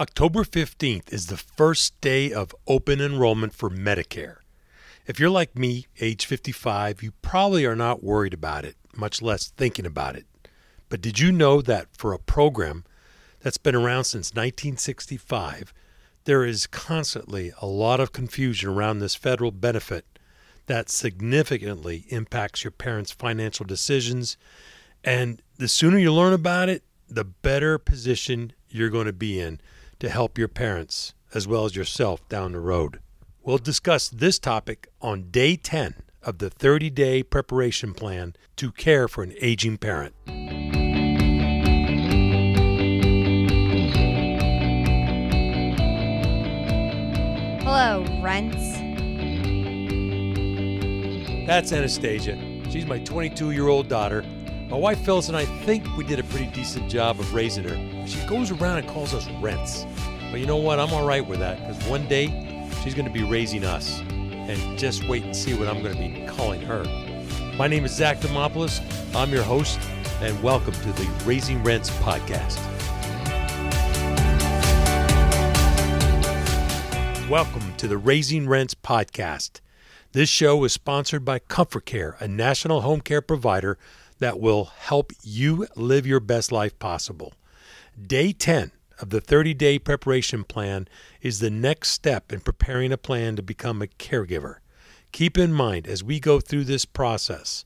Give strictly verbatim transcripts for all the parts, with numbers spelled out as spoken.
October fifteenth is the first day of open enrollment for Medicare. If you're like me, age fifty-five, you probably are not worried about it, much less thinking about it. But did you know that for a program that's been around since nineteen sixty-five, there is constantly a lot of confusion around this federal benefit that significantly impacts your parents' financial decisions? And the sooner you learn about it, the better position you're going to be in to help your parents as well as yourself down the road. We'll discuss this topic on day ten of the thirty-day preparation plan to care for an aging parent. Hello, Rents. That's Anastasia. She's my twenty-two-year-old daughter. My wife Phyllis and I think we did a pretty decent job of raising her. She goes around and calls us Rents. But you know what? I'm all right with that, because one day she's going to be raising us. And just wait and see what I'm going to be calling her. My name is Zack Demopoulos. I'm your host, and welcome to the Raising Rents Podcast. Welcome to the Raising Rents Podcast. This show is sponsored by Comfort Care, a national home care provider that will help you live your best life possible. Day ten of the thirty-day preparation plan is the next step in preparing a plan to become a caregiver. Keep in mind, as we go through this process,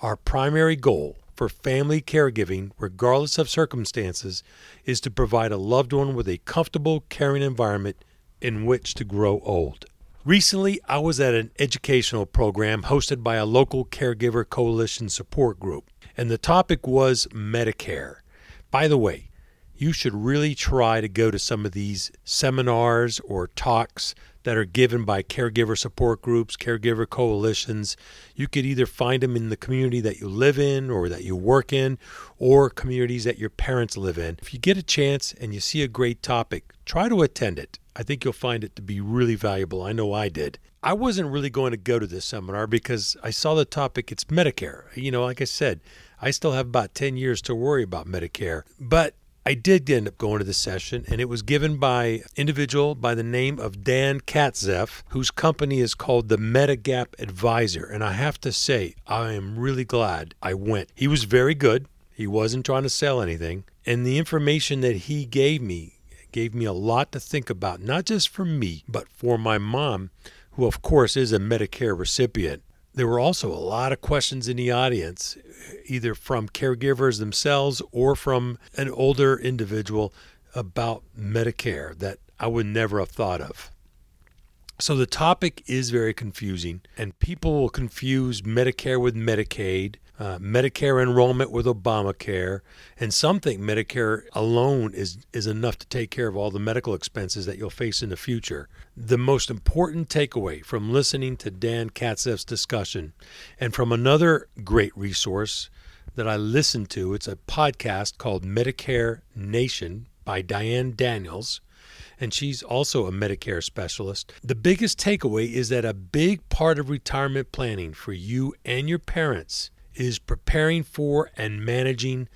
our primary goal for family caregiving, regardless of circumstances, is to provide a loved one with a comfortable, caring environment in which to grow old. Recently, I was at an educational program hosted by a local caregiver coalition support group, and the topic was Medicare. By the way, you should really try to go to some of these seminars or talks that are given by caregiver support groups, caregiver coalitions. You could either find them in the community that you live in or that you work in, or communities that your parents live in. If you get a chance and you see a great topic, try to attend it. I think you'll find it to be really valuable. I know I did. I wasn't really going to go to this seminar because I saw the topic, it's Medicare. You know, like I said, I still have about ten years to worry about Medicare. But I did end up going to the session, and it was given by an individual by the name of Dan Katzef, whose company is called the Medigap Advisor. And I have to say, I am really glad I went. He was very good. He wasn't trying to sell anything. And the information that he gave me gave me a lot to think about, not just for me, but for my mom, who of course is a Medicare recipient. There were also a lot of questions in the audience, either from caregivers themselves or from an older individual about Medicare that I would never have thought of. So the topic is very confusing, and people will confuse Medicare with Medicaid, Uh, Medicare enrollment with Obamacare, and some think Medicare alone is, is enough to take care of all the medical expenses that you'll face in the future. The most important takeaway from listening to Dan Katzef's discussion, and from another great resource that I listened to, it's a podcast called Medicare Nation by Diane Daniels, and she's also a Medicare specialist. The biggest takeaway is that a big part of retirement planning for you and your parents is preparing for and managing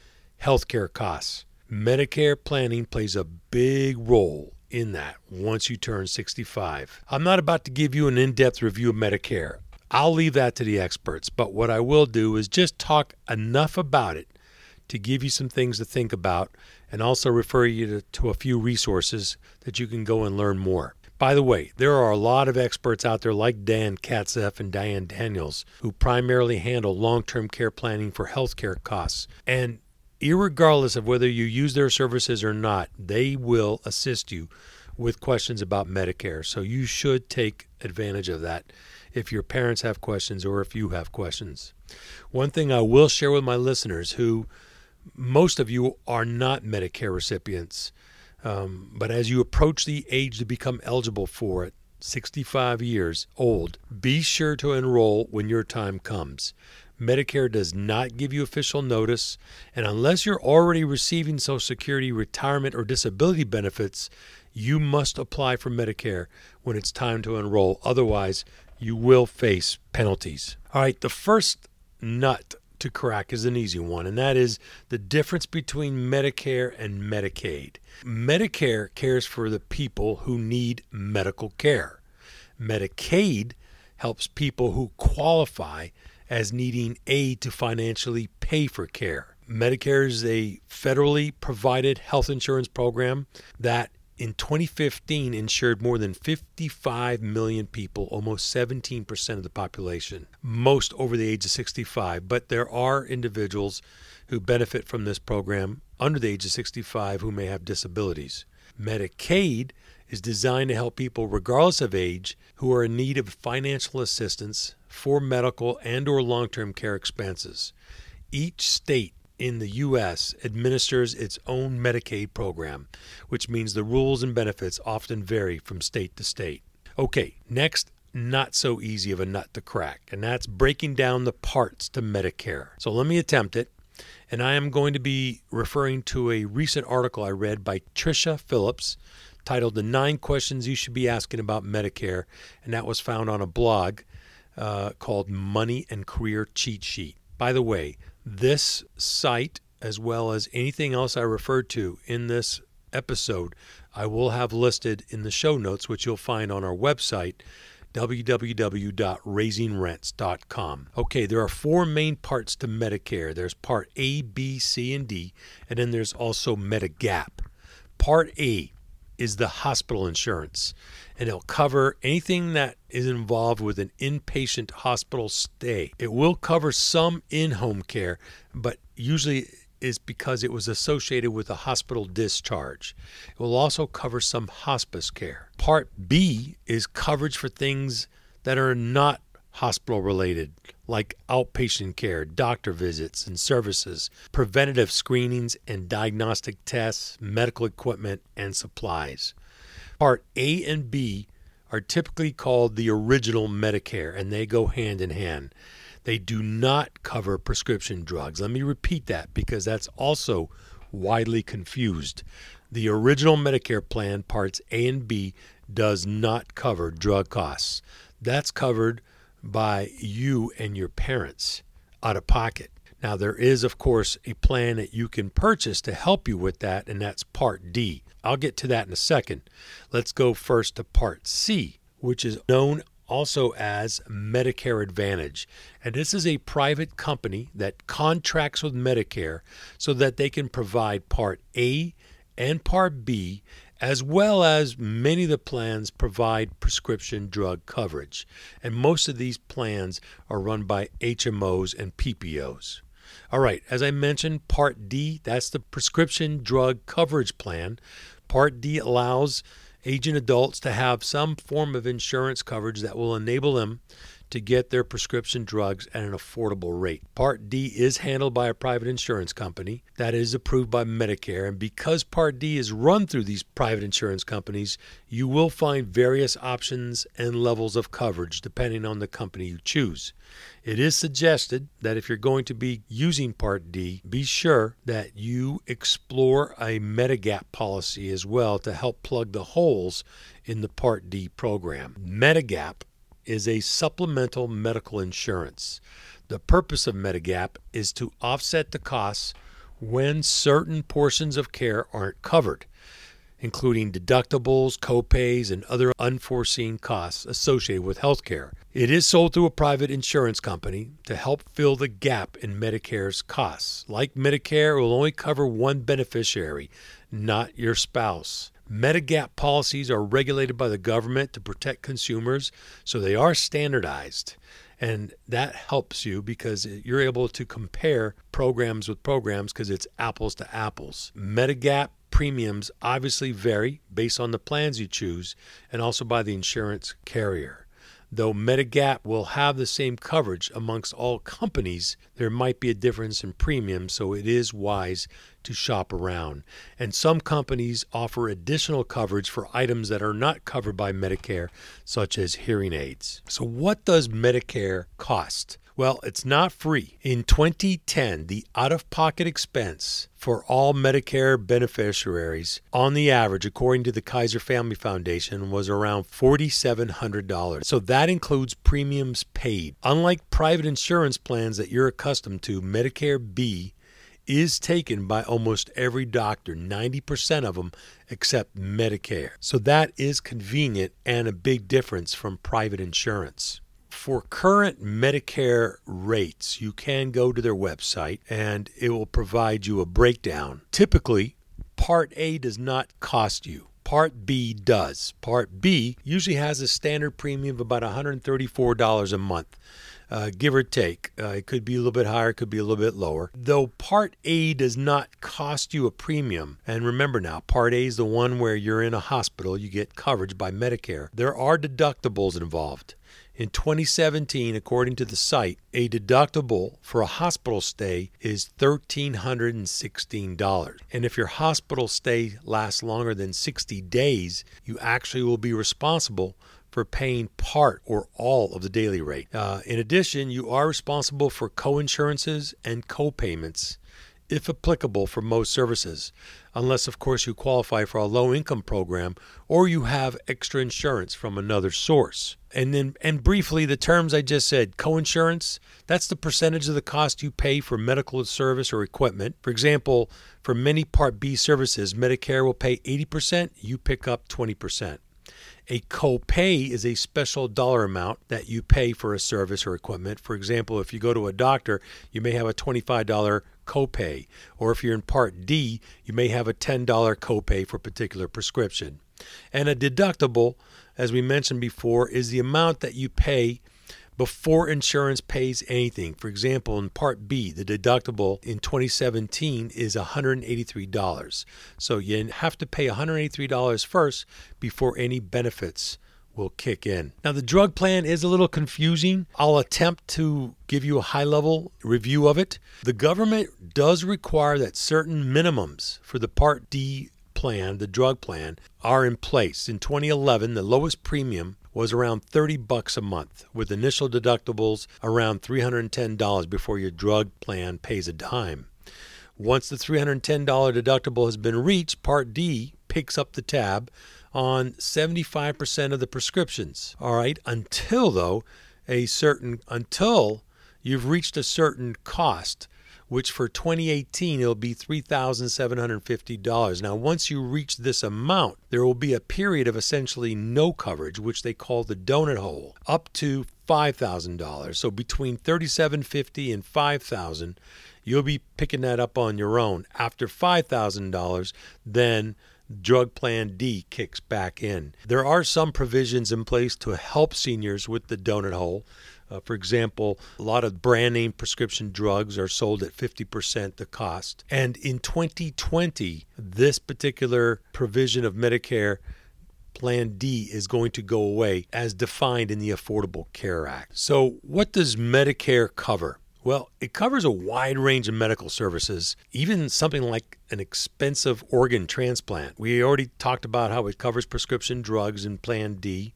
healthcare costs. Medicare planning plays a big role in that once you turn sixty-five. I'm not about to give you an in-depth review of Medicare. I'll leave that to the experts, but what I will do is just talk enough about it to give you some things to think about, and also refer you to, to a few resources that you can go and learn more. By the way, there are a lot of experts out there like Dan Katzef and Diane Daniels who primarily handle long-term care planning for healthcare costs. And irregardless of whether you use their services or not, they will assist you with questions about Medicare. So you should take advantage of that if your parents have questions or if you have questions. One thing I will share with my listeners, who most of you are not Medicare recipients, Um, but as you approach the age to become eligible for it, sixty-five years old, be sure to enroll when your time comes. Medicare does not give you official notice, and unless you're already receiving Social Security, retirement, or disability benefits, you must apply for Medicare when it's time to enroll. Otherwise, you will face penalties. All right, the first nut to crack is an easy one, and that is the difference between Medicare and Medicaid. Medicare cares for the people who need medical care. Medicaid helps people who qualify as needing aid to financially pay for care. Medicare is a federally provided health insurance program that in twenty fifteen insured more than fifty-five million people, almost seventeen percent of the population, most over the age of sixty-five. But there are individuals who benefit from this program under the age of sixty-five who may have disabilities. Medicaid is designed to help people regardless of age who are in need of financial assistance for medical and or long-term care expenses. Each state in the U S administers its own Medicaid program, which means the rules and benefits often vary from state to state. Okay, next, not so easy of a nut to crack, and that's breaking down the parts to Medicare. So let me attempt it. And I am going to be referring to a recent article I read by Trisha Phillips titled "The Nine Questions You Should Be Asking About Medicare," and that was found on a blog uh, called Money and Career Cheat Sheet. By the way, this site, as well as anything else I referred to in this episode, I will have listed in the show notes, which you'll find on our website, w w w dot raising rents dot com. Okay, there are four main parts to Medicare. There's Part A, B, C, and D, and then there's also Medigap. Part A is the hospital insurance, and it'll cover anything that is involved with an inpatient hospital stay. It will cover some in-home care, but usually is because it was associated with a hospital discharge. It will also cover some hospice care. Part B is coverage for things that are not hospital related, like outpatient care, doctor visits and services, preventative screenings and diagnostic tests, medical equipment and supplies. Part A and B are typically called the original Medicare, and they go hand in hand. They do not cover prescription drugs. Let me repeat that because that's also widely confused. The original Medicare plan, parts A and B, does not cover drug costs. That's covered by you and your parents out of pocket. Now, there is, of course, a plan that you can purchase to help you with that, and that's Part D. I'll get to that in a second. Let's go first to Part C, which is known also as Medicare Advantage. And this is a private company that contracts with Medicare so that they can provide Part A and Part B, as well as many of the plans provide prescription drug coverage. And most of these plans are run by H M Os and P P Os. All right, as I mentioned, Part D, that's the prescription drug coverage plan. Part D allows aging adults to have some form of insurance coverage that will enable them to get their prescription drugs at an affordable rate. Part D is handled by a private insurance company that is approved by Medicare, and because Part D is run through these private insurance companies, you will find various options and levels of coverage depending on the company you choose. It is suggested that if you're going to be using Part D, be sure that you explore a Medigap policy as well to help plug the holes in the Part D program. Medigap is a supplemental medical insurance. The purpose of Medigap is to offset the costs when certain portions of care aren't covered, including deductibles, copays, and other unforeseen costs associated with health care. It is sold through a private insurance company to help fill the gap in Medicare's costs. Like Medicare, it will only cover one beneficiary, not your spouse. Medigap policies are regulated by the government to protect consumers, so they are standardized. And that helps you because you're able to compare programs with programs because it's apples to apples. Medigap premiums obviously vary based on the plans you choose and also by the insurance carrier. Though Medigap will have the same coverage amongst all companies, there might be a difference in premiums, so it is wise to shop around. And some companies offer additional coverage for items that are not covered by Medicare, such as hearing aids. So what does Medicare cost? Well, it's not free. In twenty ten, the out-of-pocket expense for all Medicare beneficiaries, on the average, according to the Kaiser Family Foundation, was around four thousand seven hundred dollars. So that includes premiums paid. Unlike private insurance plans that you're accustomed to, Medicare B is taken by almost every doctor, ninety percent of them, except Medicare. So that is convenient and a big difference from private insurance. For current Medicare rates, you can go to their website and it will provide you a breakdown. Typically, Part A does not cost you. Part B does. Part B usually has a standard premium of about one hundred thirty-four dollars a month, uh, give or take. Uh, it could be a little bit higher, it could be a little bit lower. Though Part A does not cost you a premium, and remember now, Part A is the one where you're in a hospital, you get coverage by Medicare. There are deductibles involved. In twenty seventeen, according to the site, a deductible for a hospital stay is one thousand three hundred sixteen dollars. And if your hospital stay lasts longer than sixty days, you actually will be responsible for paying part or all of the daily rate. Uh, in addition, you are responsible for coinsurances and copayments, if applicable, for most services, unless, of course, you qualify for a low-income program or you have extra insurance from another source. And then, and briefly, the terms I just said, coinsurance, that's the percentage of the cost you pay for medical service or equipment. For example, for many Part B services, Medicare will pay eighty percent, you pick up twenty percent. A copay is a special dollar amount that you pay for a service or equipment. For example, if you go to a doctor, you may have a twenty-five dollars copay, or if you're in Part D, you may have a ten dollars copay for a particular prescription. And a deductible, as we mentioned before, is the amount that you pay before insurance pays anything. For example, in Part B, the deductible in twenty seventeen is one hundred eighty-three dollars. So you have to pay one hundred eighty-three dollars first before any benefits will kick in. Now, the drug plan is a little confusing. I'll attempt to give you a high-level review of it. The government does require that certain minimums for the Part D plan, the drug plan, are in place. In twenty eleven, the lowest premium was around thirty bucks a month, with initial deductibles around three hundred ten dollars before your drug plan pays a dime. Once the three hundred ten dollars deductible has been reached, Part D picks up the tab on seventy-five percent of the prescriptions. All right, until though a certain until you've reached a certain cost, which for twenty eighteen, it'll be three thousand seven hundred fifty dollars. Now, once you reach this amount, there will be a period of essentially no coverage, which they call the donut hole, up to five thousand dollars. So between three thousand seven hundred fifty dollars and five thousand dollars, you'll be picking that up on your own. After five thousand dollars, then drug plan D kicks back in. There are some provisions in place to help seniors with the donut hole. Uh, for example, a lot of brand name prescription drugs are sold at fifty percent the cost. And in twenty twenty, this particular provision of Medicare Plan D is going to go away as defined in the Affordable Care Act. So what does Medicare cover? Well, it covers a wide range of medical services, even something like an expensive organ transplant. We already talked about how it covers prescription drugs in Plan D.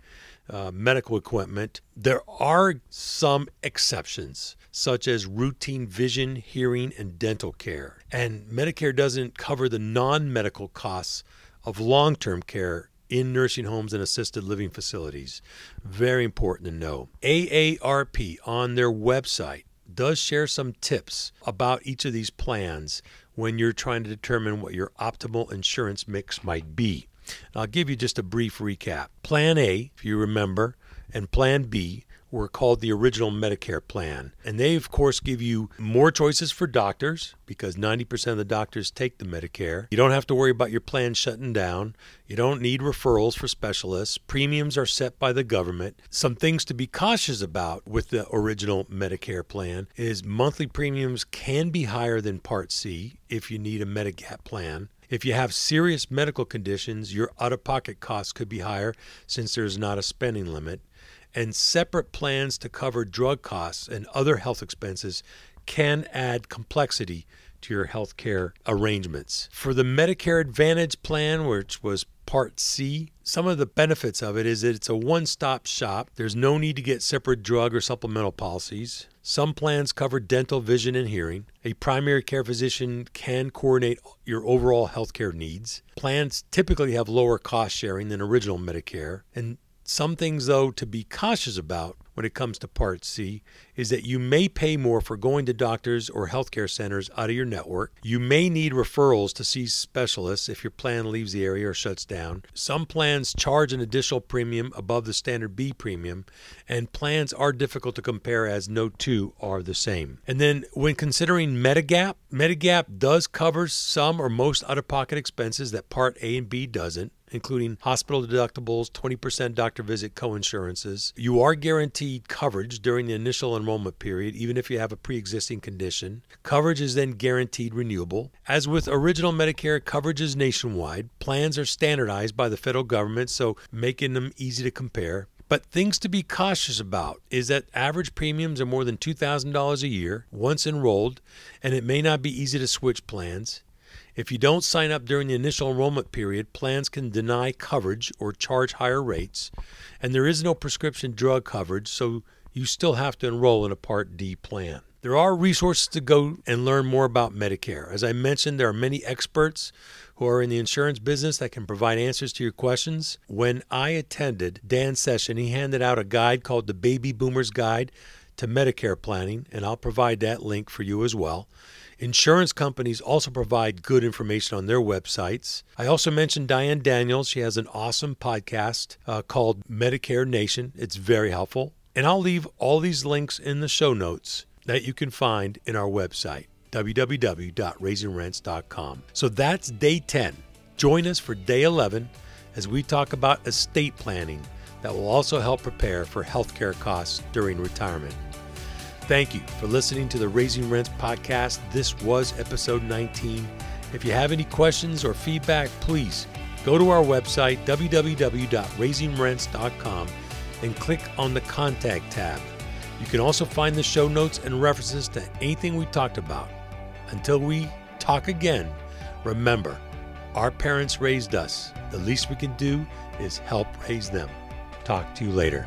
Uh, medical equipment. There are some exceptions, such as routine vision, hearing, and dental care. And Medicare doesn't cover the non-medical costs of long-term care in nursing homes and assisted living facilities. Very important to know. A A R P on their website does share some tips about each of these plans when you're trying to determine what your optimal insurance mix might be. I'll give you just a brief recap. Plan A, if you remember, and Plan B were called the original Medicare plan. And they, of course, give you more choices for doctors because ninety percent of the doctors take the Medicare. You don't have to worry about your plan shutting down. You don't need referrals for specialists. Premiums are set by the government. Some things to be cautious about with the original Medicare plan is monthly premiums can be higher than Part C if you need a Medigap plan. If you have serious medical conditions, your out-of-pocket costs could be higher since there's not a spending limit. And separate plans to cover drug costs and other health expenses can add complexity to your health care arrangements. For the Medicare Advantage plan, which was Part C. Some of the benefits of it is that it's a one-stop shop. There's no need to get separate drug or supplemental policies. Some plans cover dental, vision, and hearing. A primary care physician can coordinate your overall healthcare needs. Plans typically have lower cost sharing than original Medicare. And some things, though, to be cautious about when it comes to Part C is that you may pay more for going to doctors or healthcare centers out of your network. You may need referrals to see specialists if your plan leaves the area or shuts down. Some plans charge an additional premium above the standard B premium, and plans are difficult to compare as no two are the same. And then when considering Medigap, Medigap does cover some or most out-of-pocket expenses that Part A and B doesn't, including hospital deductibles, twenty percent doctor visit coinsurances. You are guaranteed coverage during the initial enrollment period, even if you have a pre-existing condition. Coverage is then guaranteed renewable. As with original Medicare, coverage is nationwide. Plans are standardized by the federal government, so making them easy to compare. But things to be cautious about is that average premiums are more than two thousand dollars a year once enrolled, and it may not be easy to switch plans. If you don't sign up during the initial enrollment period, plans can deny coverage or charge higher rates, and there is no prescription drug coverage, so you still have to enroll in a Part D plan. There are resources to go and learn more about Medicare. As I mentioned, there are many experts who are in the insurance business that can provide answers to your questions. When I attended Dan's session, he handed out a guide called the Baby Boomer's Guide to Medicare Planning, and I'll provide that link for you as well. Insurance companies also provide good information on their websites. I also mentioned Diane Daniels. She has an awesome podcast uh, called Medicare Nation. It's very helpful. And I'll leave all these links in the show notes that you can find in our website, w w w dot raising rents dot com. So that's day ten. Join us for day eleven as we talk about estate planning that will also help prepare for healthcare costs during retirement. Thank you for listening to the Raising Rents podcast. This was episode nineteen. If you have any questions or feedback, please go to our website, w w w dot raising rents dot com, and click on the Contact tab. You can also find the show notes and references to anything we talked about. Until we talk again, remember, our parents raised us. The least we can do is help raise them. Talk to you later.